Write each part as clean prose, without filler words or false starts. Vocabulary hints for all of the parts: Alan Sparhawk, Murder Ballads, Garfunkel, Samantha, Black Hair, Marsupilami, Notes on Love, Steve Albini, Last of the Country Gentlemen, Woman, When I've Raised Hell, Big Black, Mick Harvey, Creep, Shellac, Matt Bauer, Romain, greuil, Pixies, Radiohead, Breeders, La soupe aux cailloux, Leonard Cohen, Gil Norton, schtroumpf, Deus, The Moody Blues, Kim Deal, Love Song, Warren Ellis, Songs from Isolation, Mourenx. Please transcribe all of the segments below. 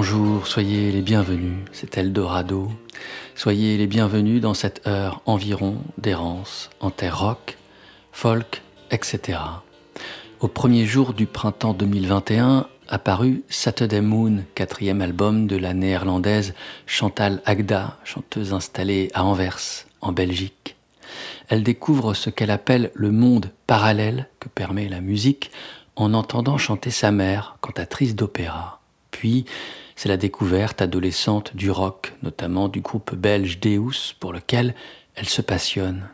Bonjour, soyez les bienvenus, c'est Eldorado. Soyez les bienvenus dans cette heure environ d'errance en terre rock, folk, etc. Au premier jour du printemps 2021, apparu Saturday Moon, quatrième album de la néerlandaise Chantal Acda, chanteuse installée à Anvers, en Belgique. Elle découvre ce qu'elle appelle le monde parallèle que permet la musique en entendant chanter sa mère, cantatrice d'opéra. Puis, c'est la découverte adolescente du rock, notamment du groupe belge Deus, pour lequel elle se passionne.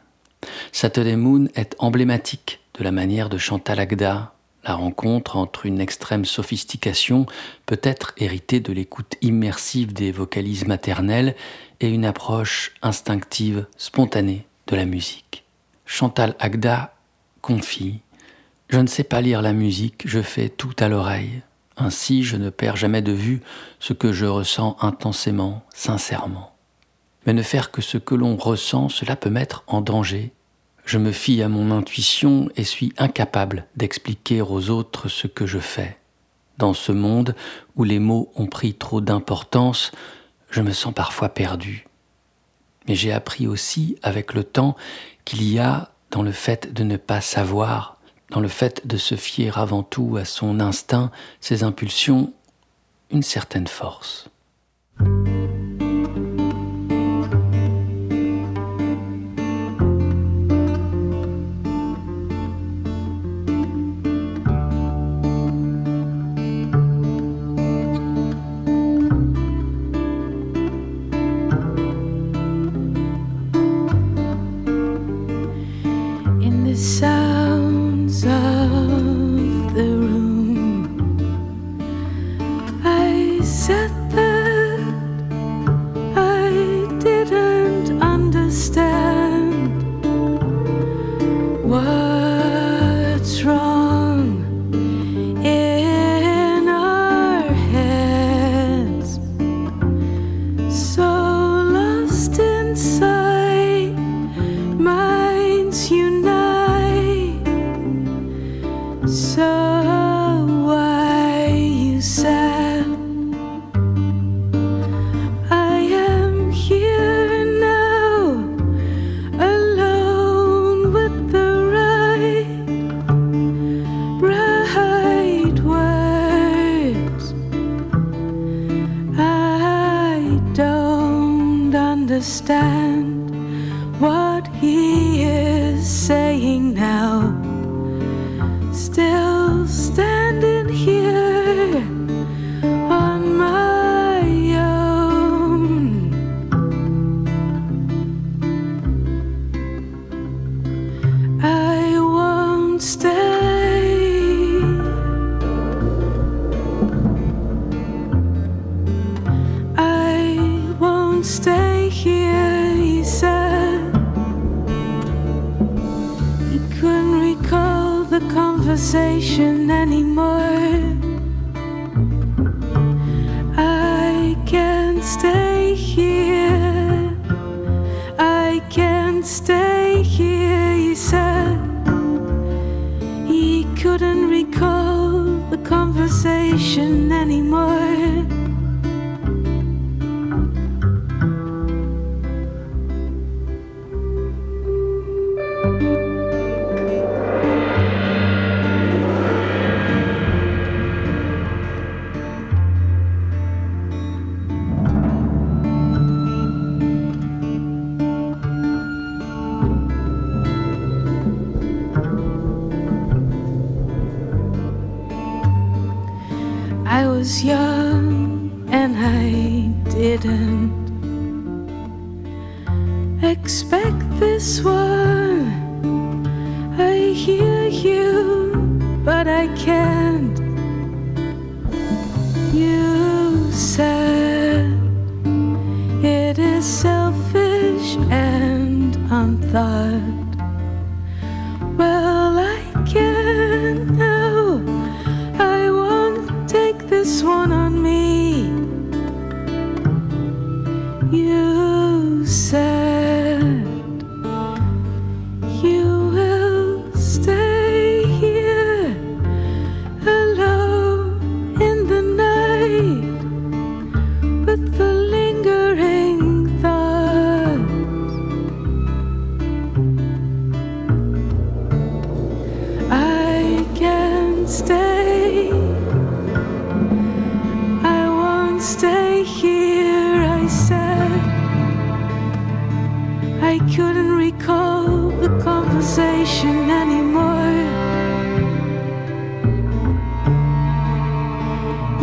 Saturday Moon est emblématique de la manière de Chantal Acda, la rencontre entre une extrême sophistication, peut-être héritée de l'écoute immersive des vocalises maternelles, et une approche instinctive, spontanée de la musique. Chantal Acda confie « Je ne sais pas lire la musique, je fais tout à l'oreille. Ainsi, je ne perds jamais de vue ce que je ressens intensément, sincèrement. Mais ne faire que ce que l'on ressent, cela peut mettre en danger. Je me fie à mon intuition et suis incapable d'expliquer aux autres ce que je fais. Dans ce monde où les mots ont pris trop d'importance, je me sens parfois perdu. Mais j'ai appris aussi avec le temps qu'il y a, dans le fait de ne pas savoir, dans le fait de se fier avant tout à son instinct, ses impulsions, une certaine force. » ocean anymore.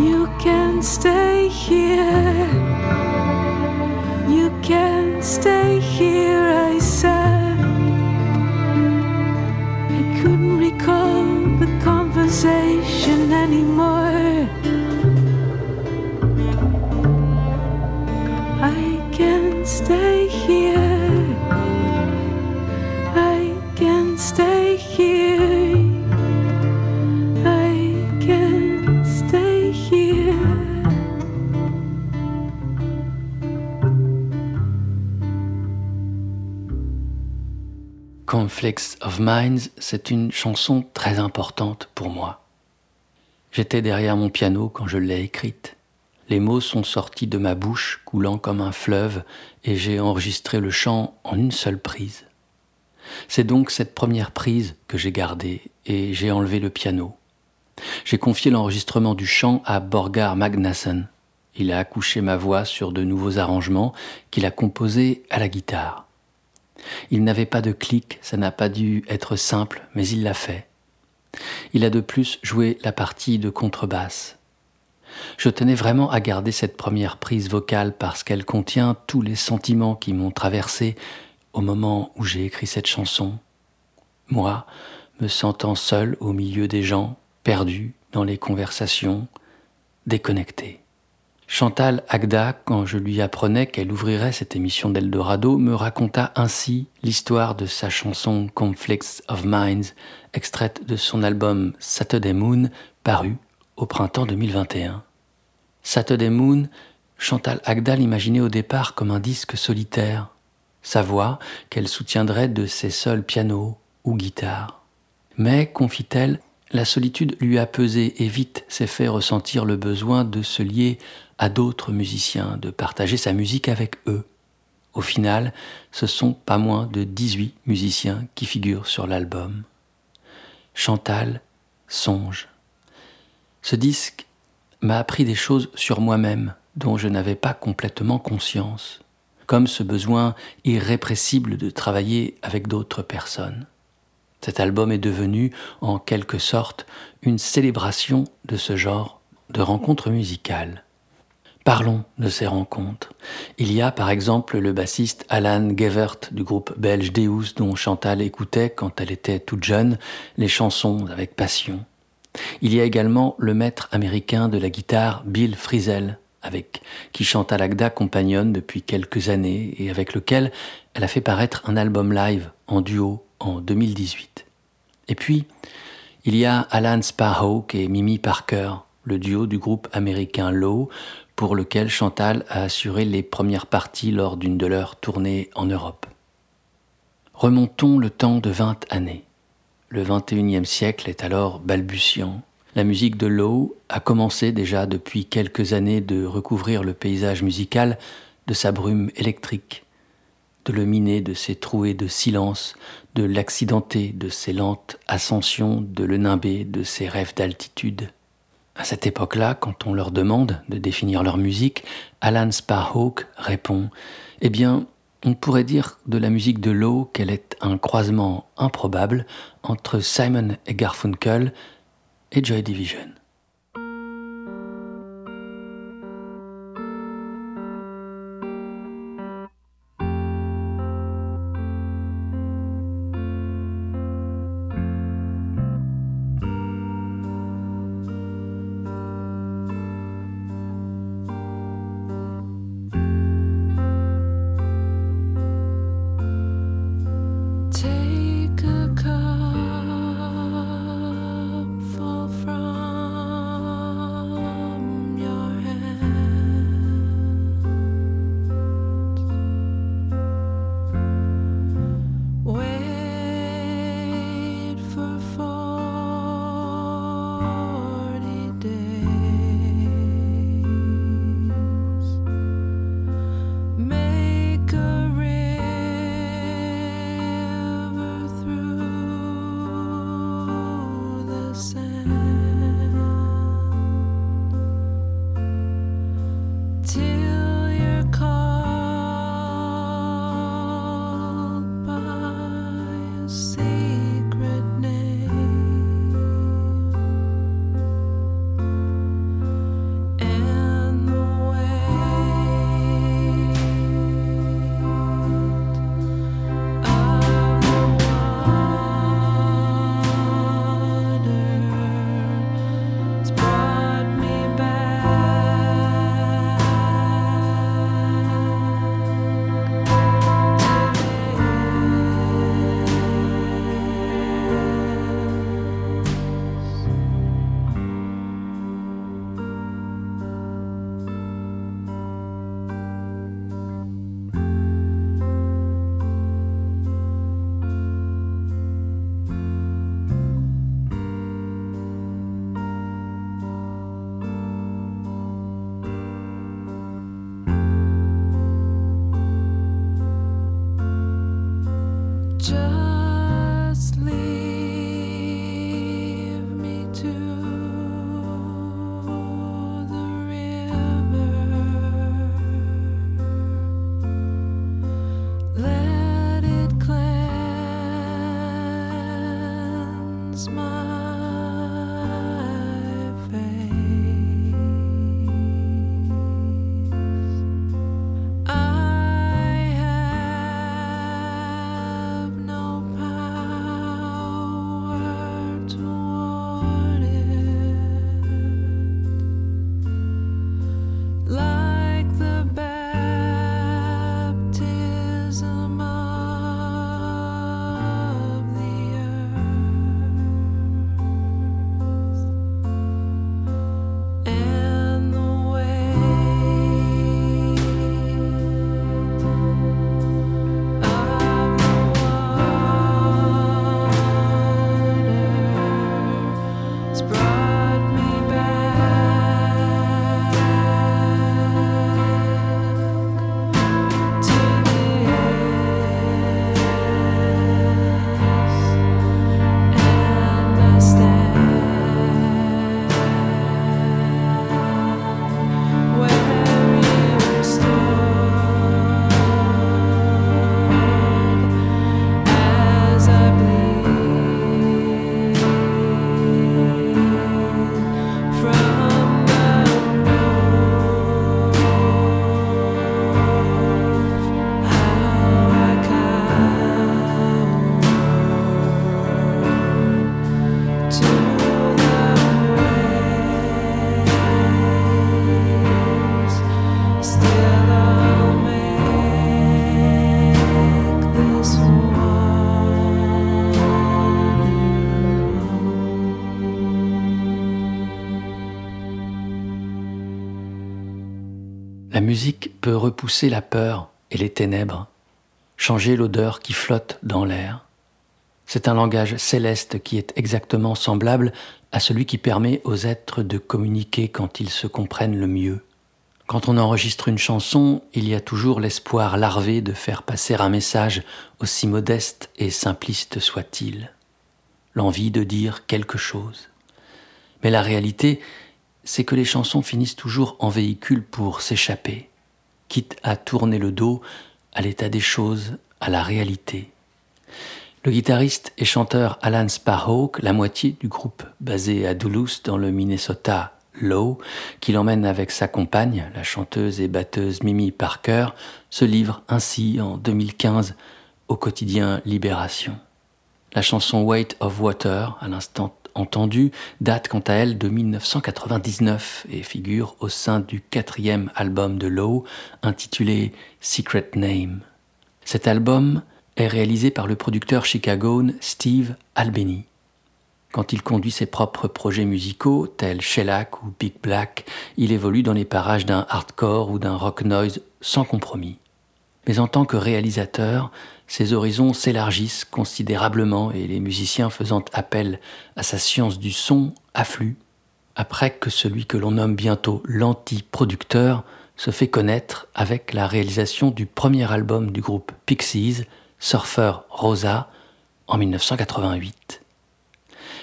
You can stay here. You can stay here, I said. I couldn't recall the conversation anymore. I can stay here. Stay here, I can stay here. Conflicts of Minds, c'est une chanson très importante pour moi. J'étais derrière mon piano quand je l'ai écrite. Les mots sont sortis de ma bouche, coulant comme un fleuve, et j'ai enregistré le chant en une seule prise. C'est donc cette première prise que j'ai gardée et j'ai enlevé le piano. J'ai confié l'enregistrement du chant à Borgar Magnasson. Il a accouché ma voix sur de nouveaux arrangements qu'il a composés à la guitare. Il n'avait pas de clic, ça n'a pas dû être simple, mais il l'a fait. Il a de plus joué la partie de contrebasse. Je tenais vraiment à garder cette première prise vocale parce qu'elle contient tous les sentiments qui m'ont traversé au moment où j'ai écrit cette chanson, moi, me sentant seul au milieu des gens, perdu dans les conversations, déconnecté. Chantal Acda, quand je lui apprenais qu'elle ouvrirait cette émission d'Eldorado, me raconta ainsi l'histoire de sa chanson « Conflicts of Minds », extraite de son album « Saturday Moon », paru au printemps 2021. « Saturday Moon », Chantal Acda l'imaginait au départ comme un disque solitaire, sa voix qu'elle soutiendrait de ses seuls pianos ou guitares. Mais, confie-t-elle, la solitude lui a pesé et vite s'est fait ressentir le besoin de se lier à d'autres musiciens, de partager sa musique avec eux. Au final, ce sont pas moins de 18 musiciens qui figurent sur l'album. Chantal songe. Ce disque m'a appris des choses sur moi-même dont je n'avais pas complètement conscience, comme ce besoin irrépressible de travailler avec d'autres personnes. Cet album est devenu, en quelque sorte, une célébration de ce genre de rencontres musicales. Parlons de ces rencontres. Il y a par exemple le bassiste Alan Gevert du groupe belge Deus dont Chantal écoutait, quand elle était toute jeune, les chansons avec passion. Il y a également le maître américain de la guitare Bill Frisell, avec qui Chantal Acda compagnonne depuis quelques années et avec lequel elle a fait paraître un album live en duo en 2018. Et puis, il y a Alan Sparhawk et Mimi Parker, le duo du groupe américain Low, pour lequel Chantal a assuré les premières parties lors d'une de leurs tournées en Europe. Remontons le temps de 20 années. Le 21e siècle est alors balbutiant. La musique de Low a commencé déjà depuis quelques années de recouvrir le paysage musical de sa brume électrique, de le miner de ses trouées de silence, de l'accidenter de ses lentes ascensions, de le nimber de ses rêves d'altitude. À cette époque-là, quand on leur demande de définir leur musique, Alan Sparhawk répond « Eh bien, on pourrait dire de la musique de Low qu'elle est un croisement improbable entre Simon et Garfunkel et Joy Division. » Take a cup. Fall from La musique peut repousser la peur et les ténèbres, changer l'odeur qui flotte dans l'air. C'est un langage céleste qui est exactement semblable à celui qui permet aux êtres de communiquer quand ils se comprennent le mieux. Quand on enregistre une chanson, il y a toujours l'espoir larvé de faire passer un message aussi modeste et simpliste soit-il. L'envie de dire quelque chose. Mais la réalité, c'est que les chansons finissent toujours en véhicule pour s'échapper, quitte à tourner le dos à l'état des choses, à la réalité. Le guitariste et chanteur Alan Sparhawk, la moitié du groupe basé à Duluth dans le Minnesota, Low, qui l'emmène avec sa compagne, la chanteuse et batteuse Mimi Parker, se livre ainsi en 2015 au quotidien Libération. La chanson « Weight of Water », à l'instant entendue, date quant à elle de 1999 et figure au sein du 4e album de Low, intitulé « Secret Name ». Cet album est réalisé par le producteur chicagoan Steve Albini. Quand il conduit ses propres projets musicaux, tels Shellac ou Big Black, il évolue dans les parages d'un hardcore ou d'un rock noise sans compromis. Mais en tant que réalisateur, ses horizons s'élargissent considérablement et les musiciens faisant appel à sa science du son affluent, après que celui que l'on nomme bientôt l'anti-producteur se fait connaître avec la réalisation du premier album du groupe Pixies, Surfer Rosa, en 1988.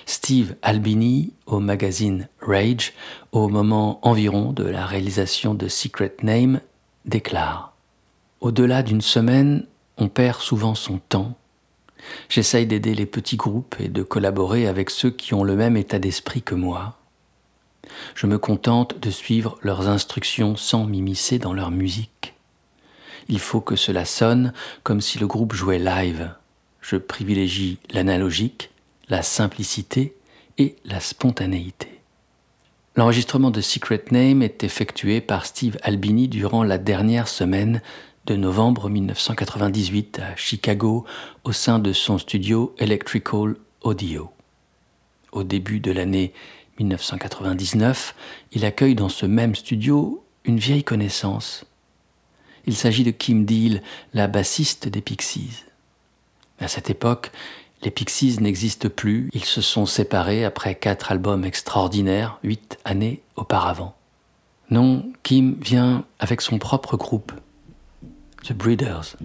Steve Albini, au magazine Rage, au moment environ de la réalisation de Secret Name, déclare: au-delà d'une semaine, on perd souvent son temps. J'essaye d'aider les petits groupes et de collaborer avec ceux qui ont le même état d'esprit que moi. Je me contente de suivre leurs instructions sans m'immiscer dans leur musique. Il faut que cela sonne comme si le groupe jouait live. Je privilégie l'analogique, la simplicité et la spontanéité. L'enregistrement de Secret Name est effectué par Steve Albini durant la dernière semaine de novembre 1998 à Chicago au sein de son studio Electrical Audio. Au début de l'année 1999, il accueille dans ce même studio une vieille connaissance. Il s'agit de Kim Deal, la bassiste des Pixies. À cette époque, les Pixies n'existent plus, ils se sont séparés après 4 albums extraordinaires, 8 années auparavant. Non, Kim vient avec son propre groupe, The Breeders.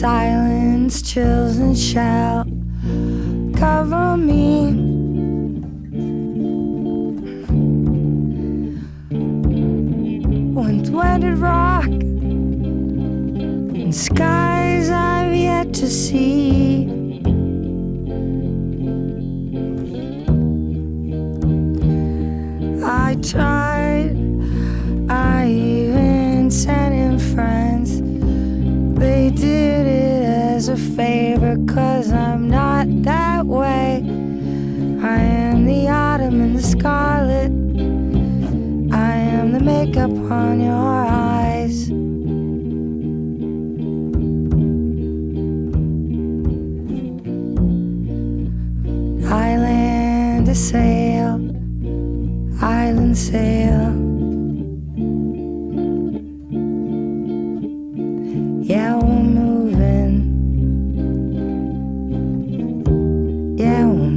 silence chills and shall cover me. One threaded rock and skies I've yet to see. I tried, I even sent in friends. They did it as a favor, 'cause I'm not that way. I am the autumn and the scarlet. I am the makeup on your eyes. I land a sail, island sail. Yeah, we're moving. Yeah, we're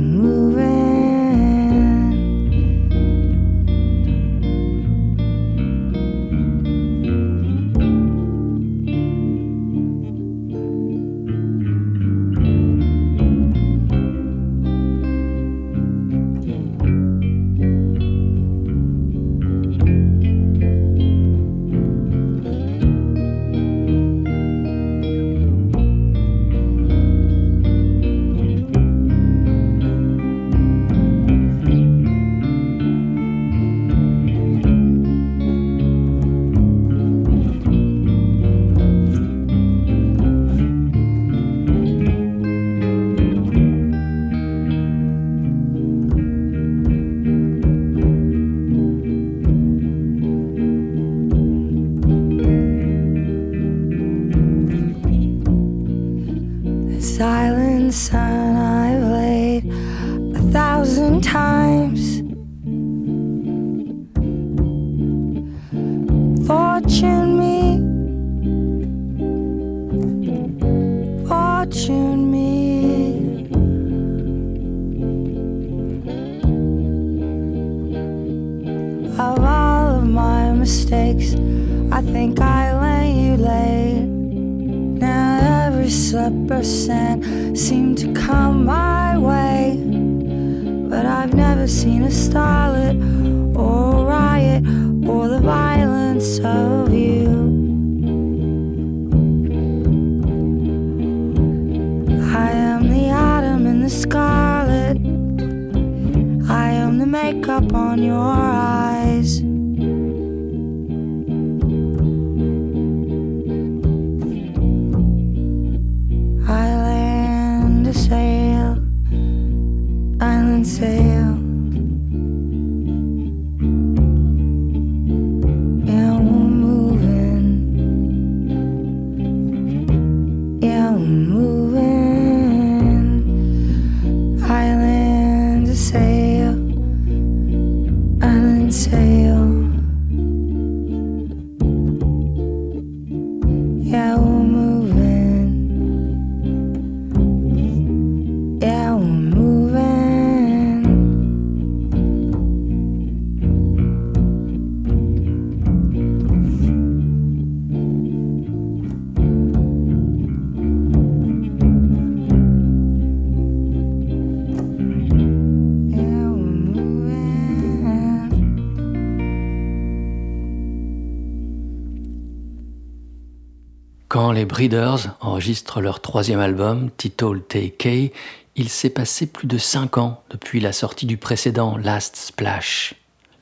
Quand les Breeders enregistrent leur troisième album, Titled TK, il s'est passé plus de 5 ans depuis la sortie du précédent, Last Splash.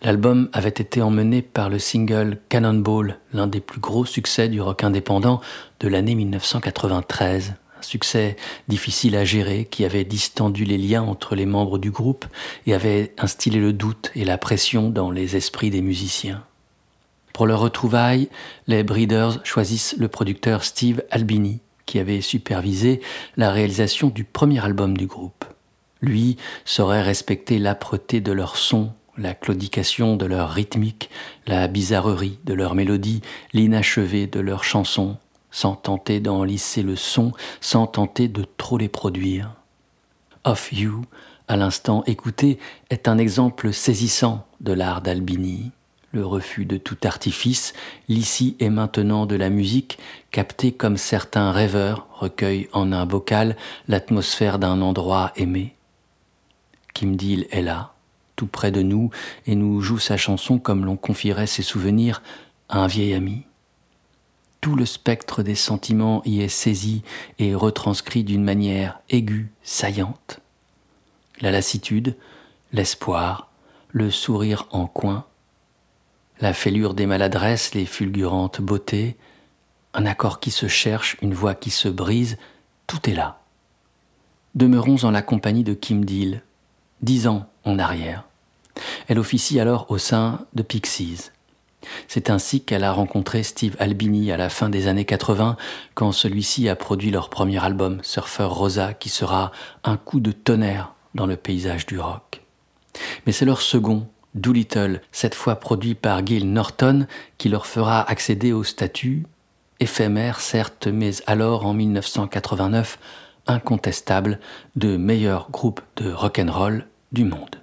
L'album avait été emmené par le single Cannonball, l'un des plus gros succès du rock indépendant de l'année 1993. Un succès difficile à gérer qui avait distendu les liens entre les membres du groupe et avait instillé le doute et la pression dans les esprits des musiciens. Pour leur retrouvaille, les Breeders choisissent le producteur Steve Albini, qui avait supervisé la réalisation du premier album du groupe. Lui saurait respecter l'âpreté de leur son, la claudication de leur rythmique, la bizarrerie de leur mélodie, l'inachevé de leurs chansons, sans tenter d'en lisser le son, sans tenter de trop les produire. Off You, à l'instant écouté, est un exemple saisissant de l'art d'Albini. le refus de tout artifice, l'ici et maintenant de la musique, captée comme certains rêveurs recueillent en un bocal l'atmosphère d'un endroit aimé. Kim Deal est là, tout près de nous, et nous joue sa chanson comme l'on confierait ses souvenirs à un vieil ami. Tout le spectre des sentiments y est saisi et retranscrit d'une manière aiguë, saillante. La lassitude, l'espoir, le sourire en coin, la fêlure des maladresses, les fulgurantes beautés, un accord qui se cherche, une voix qui se brise, tout est là. Demeurons en la compagnie de Kim Deal, 10 ans en arrière. Elle officie alors au sein de Pixies. C'est ainsi qu'elle a rencontré Steve Albini à la fin des années 80, quand celui-ci a produit leur premier album, Surfer Rosa, qui sera un coup de tonnerre dans le paysage du rock. Mais c'est leur second, Doolittle, cette fois produit par Gil Norton, qui leur fera accéder au statut éphémère, certes, mais alors en 1989, incontestable, de meilleur groupe de rock'n'roll du monde.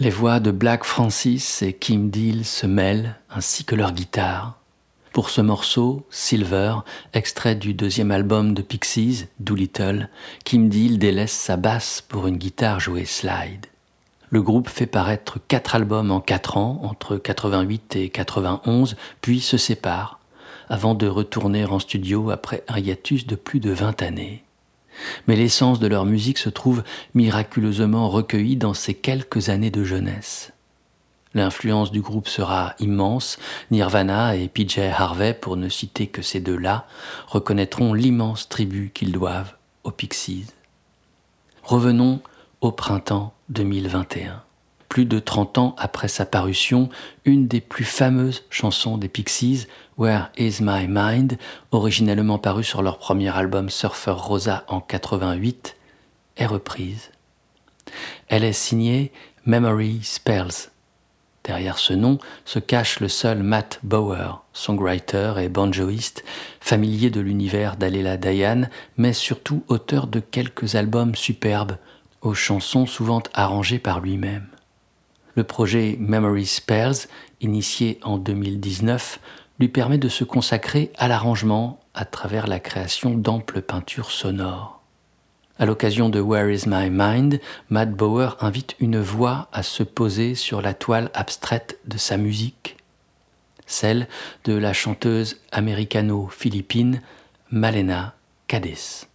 Les voix de Black Francis et Kim Deal se mêlent, ainsi que leur guitare. Pour ce morceau, Silver, extrait du deuxième album de Pixies, Doolittle, Kim Deal délaisse sa basse pour une guitare jouée slide. Le groupe fait paraître 4 albums en 4 ans, entre 88 et 91, puis se sépare, avant de retourner en studio après un hiatus de plus de 20 années. Mais l'essence de leur musique se trouve miraculeusement recueillie dans ces quelques années de jeunesse. L'influence du groupe sera immense. Nirvana et PJ Harvey, pour ne citer que ces deux-là, reconnaîtront l'immense tribut qu'ils doivent aux Pixies. Revenons au printemps 2021. Plus de 30 ans après sa parution, une des plus fameuses chansons des Pixies, Where is my mind, originellement parue sur leur premier album Surfer Rosa en 88, est reprise. Elle est signée Memory Spells. Derrière ce nom se cache le seul Matt Bauer, songwriter et banjoïste, familier de l'univers d'Alela Dayan, mais surtout auteur de quelques albums superbes, aux chansons souvent arrangées par lui-même. Le projet Memory Spells, initié en 2019, lui permet de se consacrer à l'arrangement à travers la création d'amples peintures sonores. À l'occasion de Where is my mind, Matt Bauer invite une voix à se poser sur la toile abstraite de sa musique, celle de la chanteuse américano-philippine Malena Cadiz.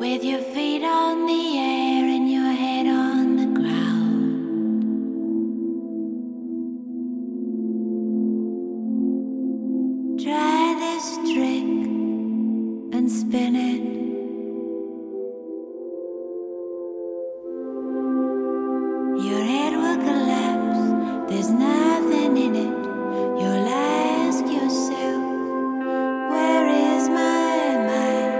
With your feet on the air and your head on the ground, try this trick and spin it. Your head will collapse, there's nothing in it. You'll ask yourself, where is my mind?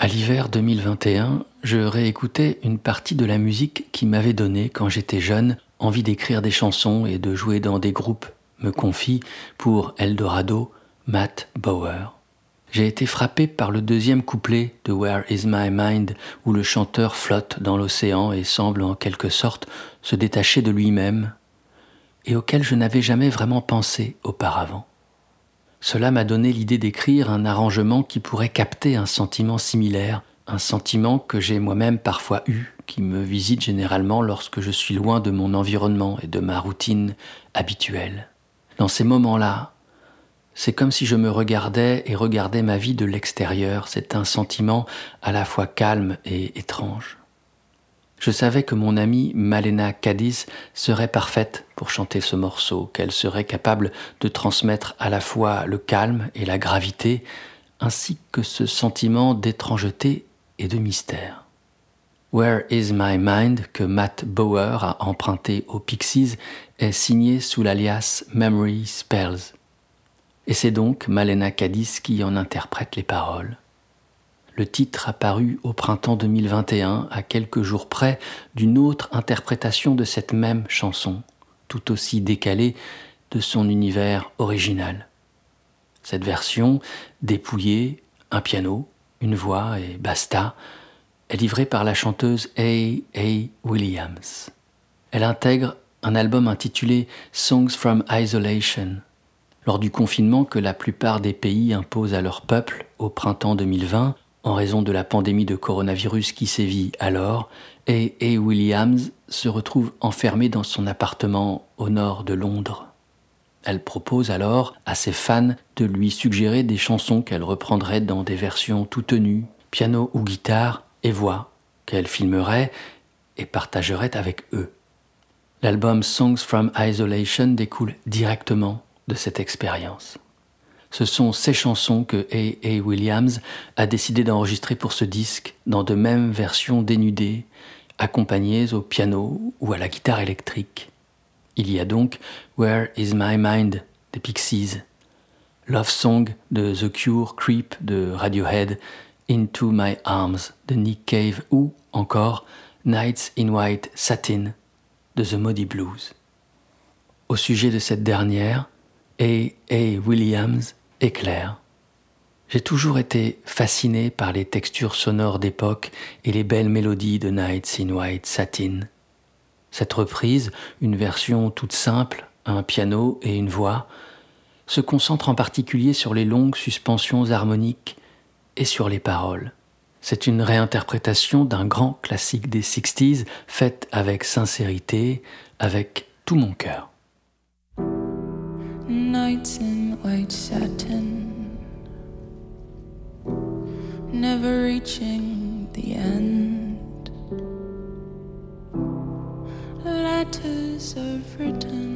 À l'hiver 2021, je réécoutais une partie de la musique qui m'avait donné, quand j'étais jeune, envie d'écrire des chansons et de jouer dans des groupes, me confie pour Eldorado, Matt Bauer. J'ai été frappé par le deuxième couplet de Where is my mind, où le chanteur flotte dans l'océan et semble en quelque sorte se détacher de lui-même, et auquel je n'avais jamais vraiment pensé auparavant. Cela m'a donné l'idée d'écrire un arrangement qui pourrait capter un sentiment similaire, un sentiment que j'ai moi-même parfois eu, qui me visite généralement lorsque je suis loin de mon environnement et de ma routine habituelle. Dans ces moments-là, c'est comme si je me regardais et regardais ma vie de l'extérieur. C'est un sentiment à la fois calme et étrange. Je savais que mon amie Malena Cadiz serait parfaite pour chanter ce morceau, qu'elle serait capable de transmettre à la fois le calme et la gravité, ainsi que ce sentiment d'étrangeté et de mystère. Where is my mind, que Matt Bauer a emprunté aux Pixies, est signé sous l'alias Memory Spells. Et c'est donc Malena Cadiz qui en interprète les paroles. Le titre apparu au printemps 2021, à quelques jours près d'une autre interprétation de cette même chanson, tout aussi décalée, de son univers original. Cette version, dépouillée, un piano, une voix et basta, est livrée par la chanteuse A. Williams. Elle intègre un album intitulé « Songs from Isolation » lors du confinement que la plupart des pays imposent à leur peuple au printemps 2020 en raison de la pandémie de coronavirus qui sévit alors. A. Williams se retrouve enfermée dans son appartement au nord de Londres. Elle propose alors à ses fans de lui suggérer des chansons qu'elle reprendrait dans des versions toutes nues, piano ou guitare et voix, qu'elle filmerait et partagerait avec eux. L'album Songs from Isolation découle directement de cette expérience. Ce sont ces chansons que A. Williams a décidé d'enregistrer pour ce disque dans de mêmes versions dénudées, accompagnées au piano ou à la guitare électrique. Il y a donc Where is my mind des Pixies, Love Song de The Cure, Creep de Radiohead, Into My Arms de Nick Cave ou encore Nights in White Satin de The Moody Blues. Au sujet de cette dernière, A. Williams éclaire. J'ai toujours été fasciné par les textures sonores d'époque et les belles mélodies de Nights in White Satin. Cette reprise, une version toute simple, un piano et une voix, se concentre en particulier sur les longues suspensions harmoniques et sur les paroles. C'est une réinterprétation d'un grand classique des 60s, faite avec sincérité, avec tout mon cœur. Nights in white satin, never reaching the end. Letters I've written,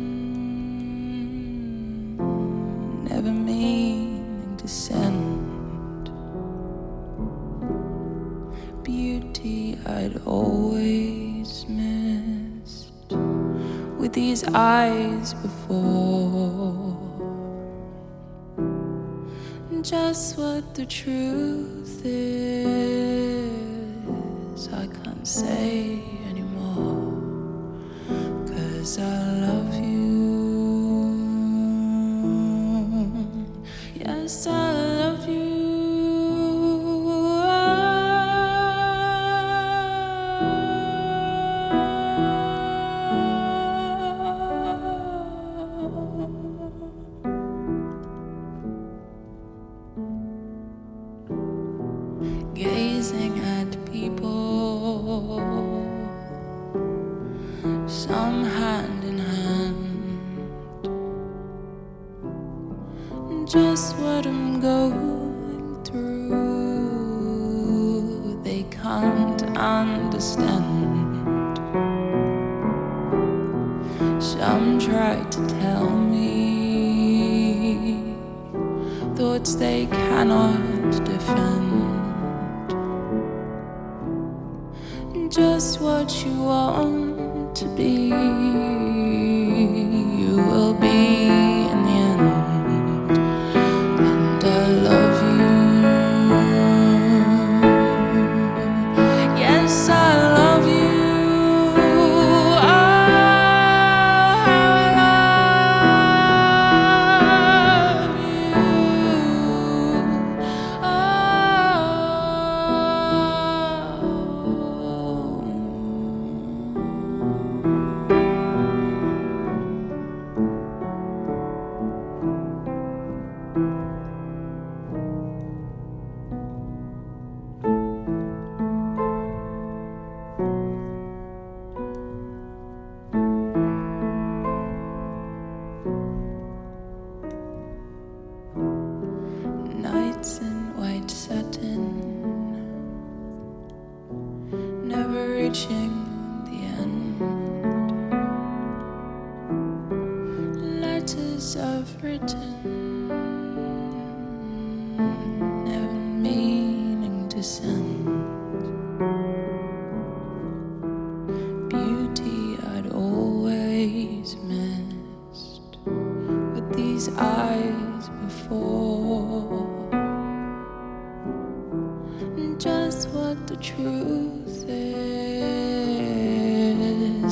never meaning to send. Beauty I'd always missed with these eyes before. Just what the truth is, I can't say anymore, 'cause I love you. Yes, I love you.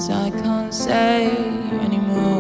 I can't say anymore.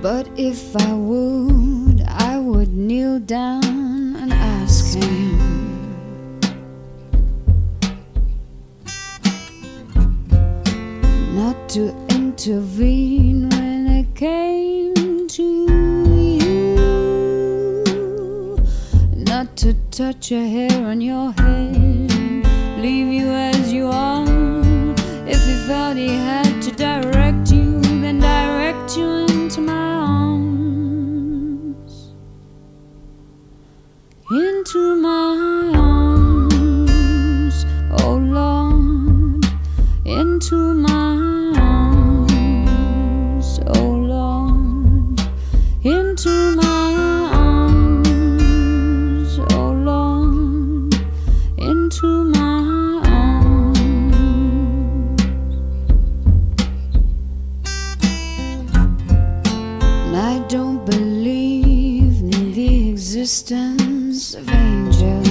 But if I would kneel down and ask him. Not to intervene when it came to you. Not to touch a hair on your head. Leave you as you are. If he felt he had to direct you, then direct you into my arms. Into my arms, oh Lord. Into my arms, oh Lord. Into my arms, oh Lord. Into my existence of angels.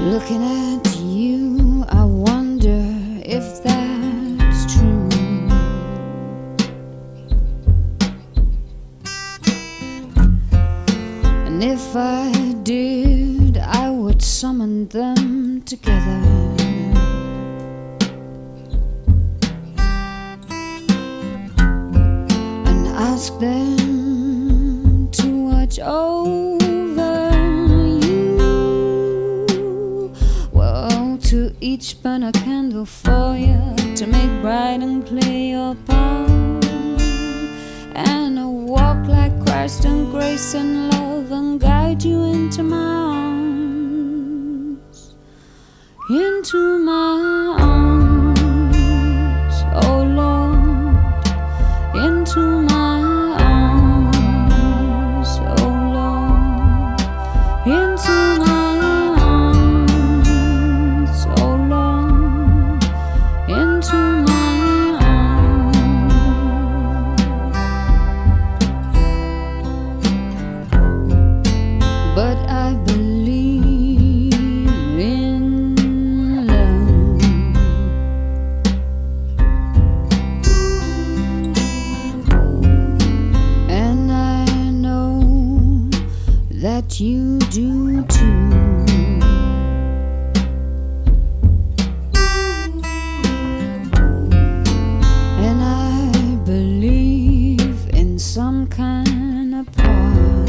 Looking at you, I wonder if that's true. And if I did, I would summon them together. Ask them to watch over you. Well, to each burn a candle for you, to make bright and clear your path, and a walk like Christ in grace and love, and guide you into my arms. Into my arms, oh Lord. Into my into my arms, oh Lord, into my arms. But I believe in love, and I know that you do too. And I believe in some kind of power.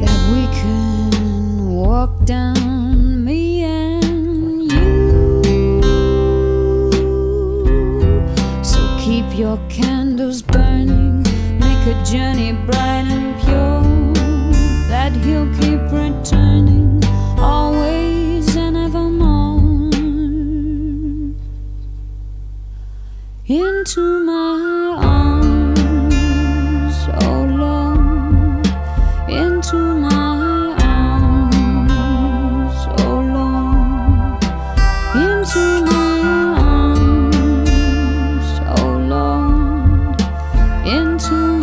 That we can walk down, me and you. So keep your candles burning. A journey bright and pure, that he'll keep returning always and evermore. Into my arms, oh Lord. Into my arms, oh Lord. Into my arms, oh Lord. Into my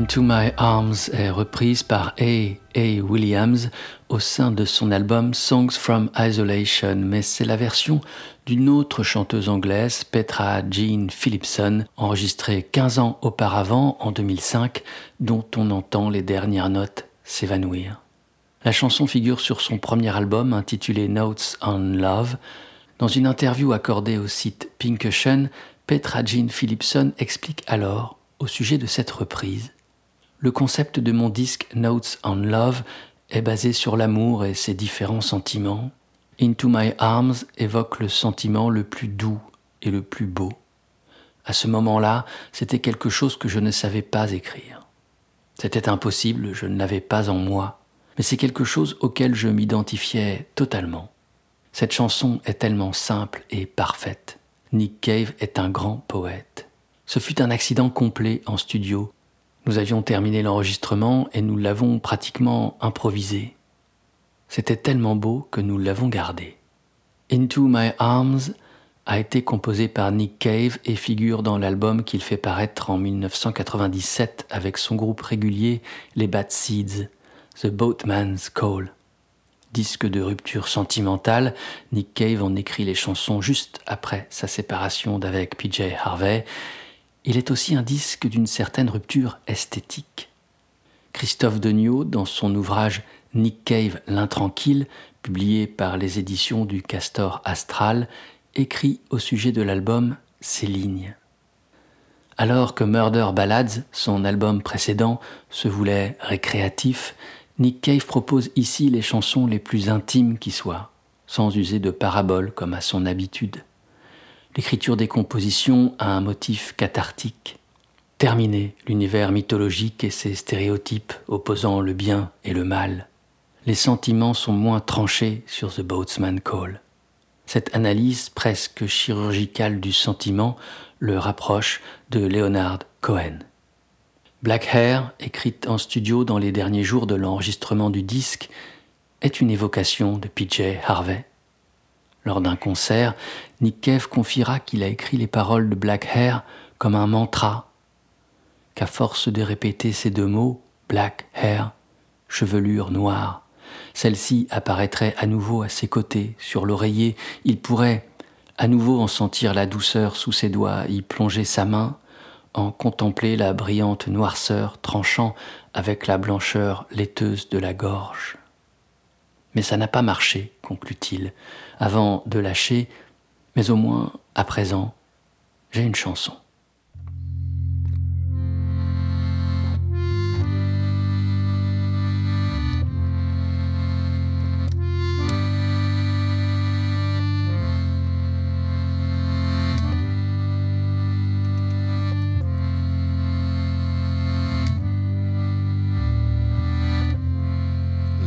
Into My Arms est reprise par A. Williams au sein de son album Songs from Isolation, mais c'est la version d'une autre chanteuse anglaise, Petra Jean Philipson, enregistrée 15 ans auparavant, en 2005, dont on entend les dernières notes s'évanouir. La chanson figure sur son premier album intitulé Notes on Love. Dans une interview accordée au site Pinkcushion, Petra Jean Philipson explique alors, au sujet de cette reprise: le concept de mon disque Notes on Love est basé sur l'amour et ses différents sentiments. Into My Arms évoque le sentiment le plus doux et le plus beau. À ce moment-là, c'était quelque chose que je ne savais pas écrire. C'était impossible, je ne l'avais pas en moi. mais c'est quelque chose auquel je m'identifiais totalement. Cette chanson est tellement simple et parfaite. Nick Cave est un grand poète. Ce fut un accident complet en studio. Nous avions terminé l'enregistrement et nous l'avons pratiquement improvisé. C'était tellement beau que nous l'avons gardé. Into My Arms a été composé par Nick Cave et figure dans l'album qu'il fait paraître en 1997 avec son groupe régulier, les Bad Seeds, The Boatman's Call. Disque de rupture sentimentale, Nick Cave en écrit les chansons juste après sa séparation d'avec PJ Harvey. Il est aussi un disque d'une certaine rupture esthétique. Christophe Degnaud, dans son ouvrage Nick Cave, l'intranquille, publié par les éditions du Castor Astral, écrit au sujet de l'album ces lignes. Alors que Murder Ballads, son album précédent, se voulait récréatif, Nick Cave propose ici les chansons les plus intimes qui soient, sans user de paraboles comme à son habitude. L'écriture des compositions a un motif cathartique. Terminer l'univers mythologique et ses stéréotypes opposant le bien et le mal. Les sentiments sont moins tranchés sur The Boatman's Call. Cette analyse presque chirurgicale du sentiment le rapproche de Leonard Cohen. Black Hair, écrite en studio dans les derniers jours de l'enregistrement du disque, est une évocation de PJ Harvey. Lors d'un concert, Nick Cave confiera qu'il a écrit les paroles de Black Hair comme un mantra, qu'à force de répéter ces deux mots, Black Hair, chevelure noire, celle-ci apparaîtrait à nouveau à ses côtés, sur l'oreiller. Il pourrait à nouveau en sentir la douceur sous ses doigts, y plonger sa main, en contempler la brillante noirceur tranchant avec la blancheur laiteuse de la gorge. Mais ça n'a pas marché, conclut-il, avant de lâcher, mais au moins, à présent, j'ai une chanson.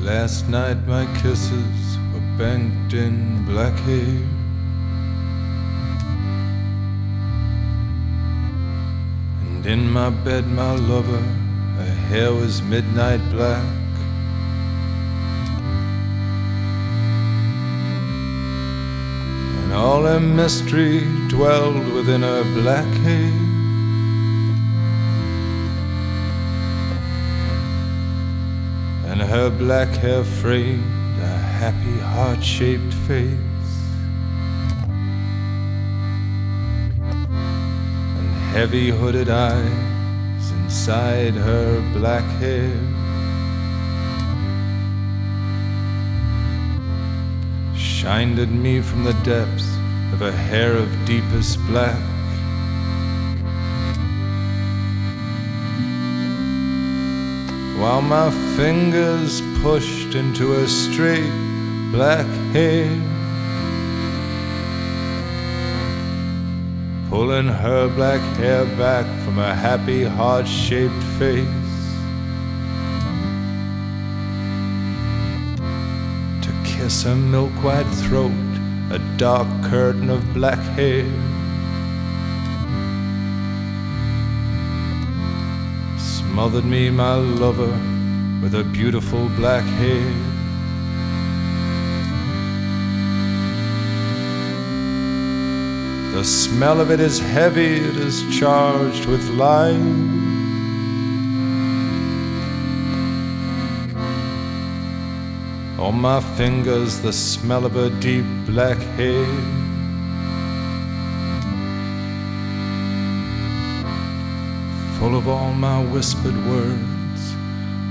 Last night my kisses were banked in black hair. And in my bed my lover, her hair was midnight black. And all her mystery dwelled within her black hair. And her black hair framed a happy heart-shaped face, and heavy hooded eyes inside her black hair. Shined at me from the depths of a hair of deepest black. While my fingers pushed into her straight black hair, pulling her black hair back from her happy heart-shaped face to kiss her milk-white throat, a dark curtain of black hair. Smothered me, my lover, with her beautiful black hair. The smell of it is heavy, it is charged with lime. On my fingers, the smell of her deep black hair. Full of all my whispered words,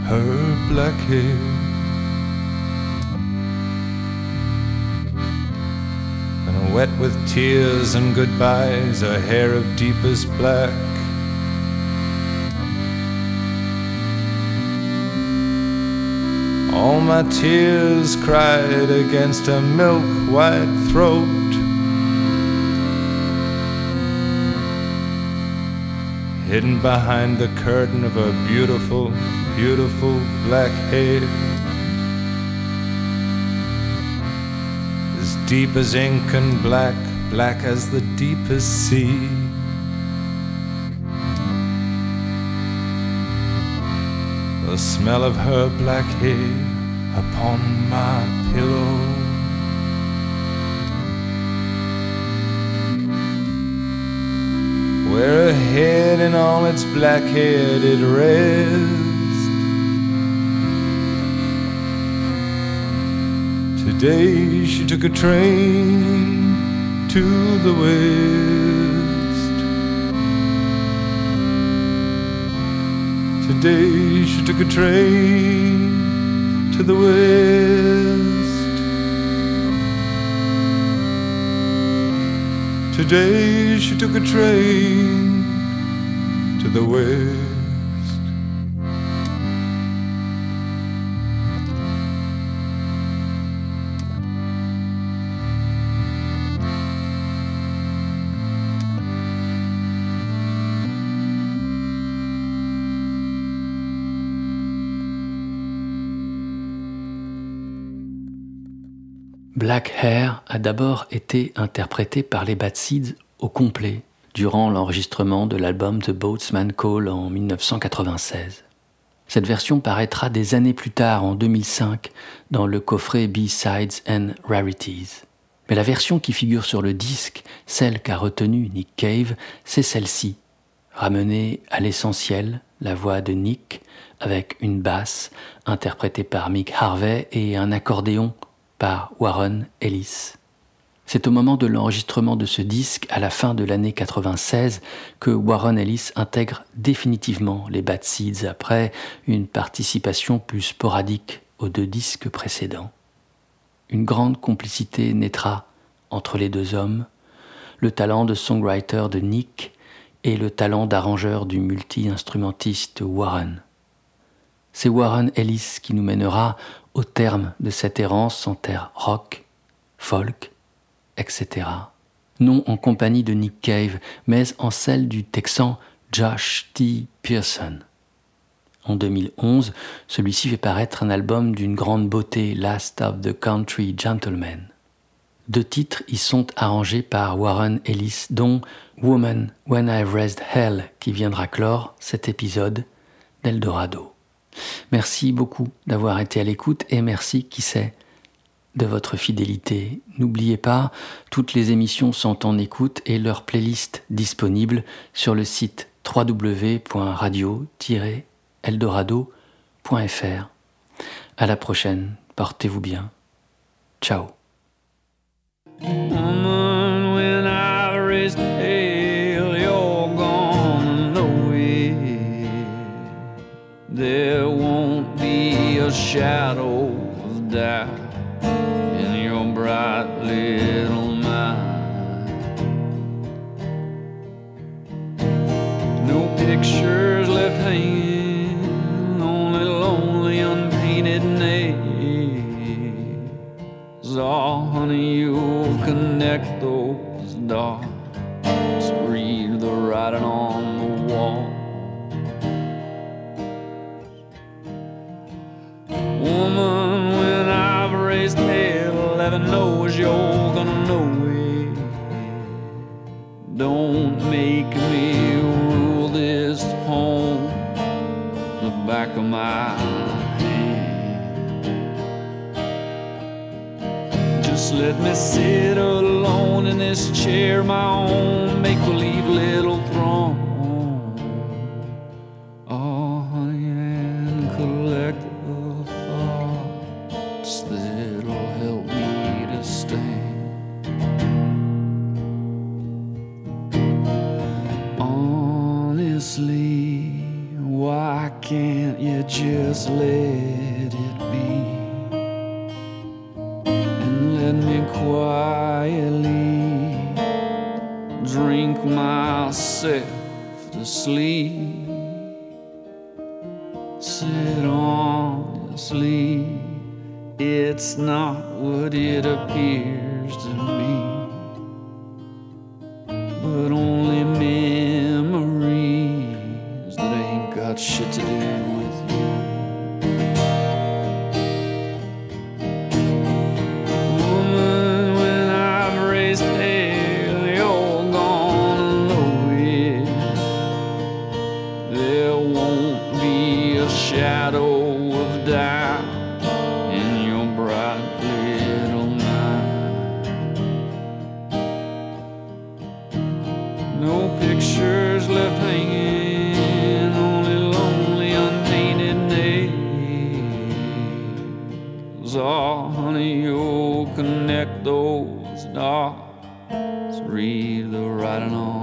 her black hair. And wet with tears and goodbyes, her hair of deepest black. All my tears cried against her milk-white throat. Hidden behind the curtain of her beautiful, beautiful black hair. as deep as ink and black, black as the deepest sea. The smell of her black hair upon my pillow. Where her head in all its black hair did rest. Today she took a train to the west. Today she took a train to the west. Today she took a train to the west. Black Hair a d'abord été interprété par les Bad Seeds au complet durant l'enregistrement de l'album The Boatman's Call en 1996. Cette version paraîtra des années plus tard, en 2005, dans le coffret B-Sides and Rarities. Mais la version qui figure sur le disque, celle qu'a retenue Nick Cave, c'est celle-ci. Ramenée à l'essentiel, la voix de Nick, avec une basse interprétée par Mick Harvey et un accordéon par Warren Ellis. C'est au moment de l'enregistrement de ce disque, à la fin de l'année 96, que Warren Ellis intègre définitivement les Bad Seeds après une participation plus sporadique aux deux disques précédents. Une grande complicité naîtra entre les deux hommes, le talent de songwriter de Nick et le talent d'arrangeur du multi-instrumentiste Warren. C'est Warren Ellis qui nous mènera au terme de cette errance en terre rock, folk, etc. Non en compagnie de Nick Cave, mais en celle du Texan Josh T. Pearson. En 2011, celui-ci fait paraître un album d'une grande beauté, Last of the Country Gentlemen. Deux titres y sont arrangés par Warren Ellis, dont Woman, When I've Raised Hell, qui viendra clore cet épisode d'Eldorado. Merci beaucoup d'avoir été à l'écoute et merci, qui sait, de votre fidélité. N'oubliez pas, toutes les émissions sont en écoute et leur playlist disponible sur le site www.radio-eldorado.fr. À la prochaine, portez-vous bien. Ciao. There won't be a shadow of doubt in your bright little mind. No pictures left hanging, only lonely unpainted nails. Oh, honey, you'll connect those dots, read the writing on the wall. Woman, when I've raised hell, heaven knows you're gonna know it. Don't make me rule this home, the back of my hand. Just let me sit alone in this chair, my own make-believe little throne. Why can't you just let it be and let me quietly drink myself to sleep? Said honestly, it's not what it appears to be, but only memory. Got shit to do with you. Woman, die in your bright little night. No pictures left hanging, only lonely unpainted nails. Oh, honey, you'll connect those dots, read the writing on.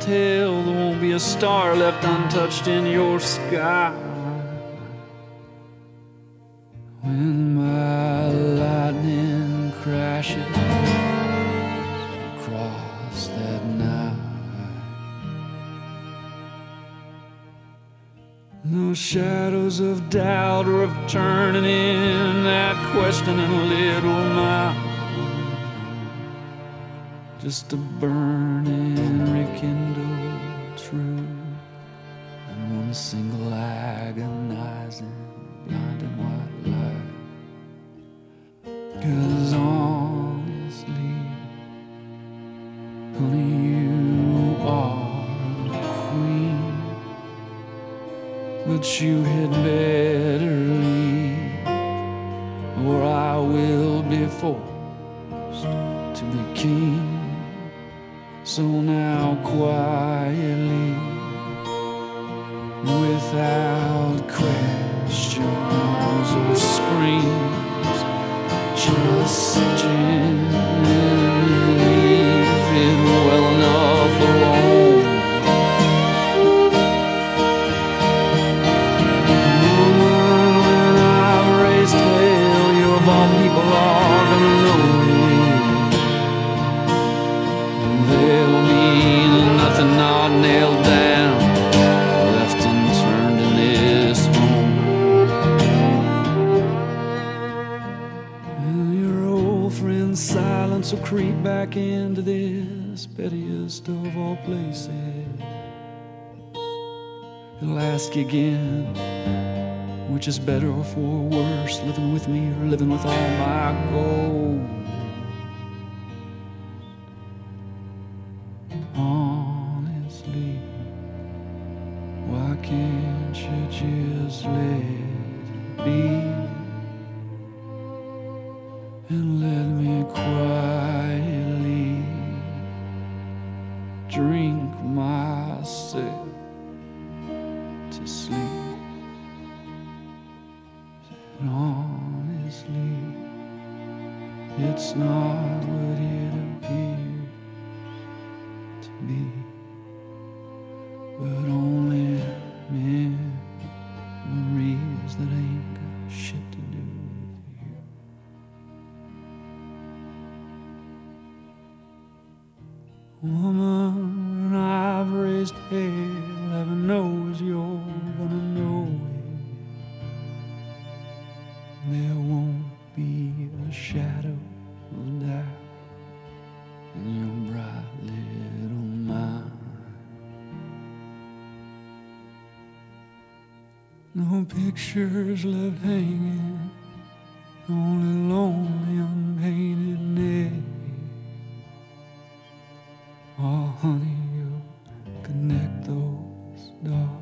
Hell, there won't be a star left untouched in your sky. When my lightning crashes across that night, no shadows of doubt or of turning in that questioning little mind. Just a burning, rekindled truth, and one single agonizing, blinding white light. 'Cause honestly, honey, you are a queen, but you had better leave, or I will be forced to be king. So now quietly, without questions or screams, just sit in and leave it well enough alone. Woman, when I've raised hell, you're of all people are gonna know. Not nailed down, left unturned in this home. And your old friend silence will creep back into this pettiest of all places. He'll ask again, which is better or for worse, living with me or living with all my gold. Can't you just let it be and let me quietly drink myself to sleep? And honestly, it's not what it appeared to be, but only memories that ain't got shit to do with you. Woman, I've raised hell, heaven knows you're gonna know it. There won't be a shadow of doubt in your bright little mind. No pictures left hanging, only lonely unpainted nails. Oh, honey, you connect those dots.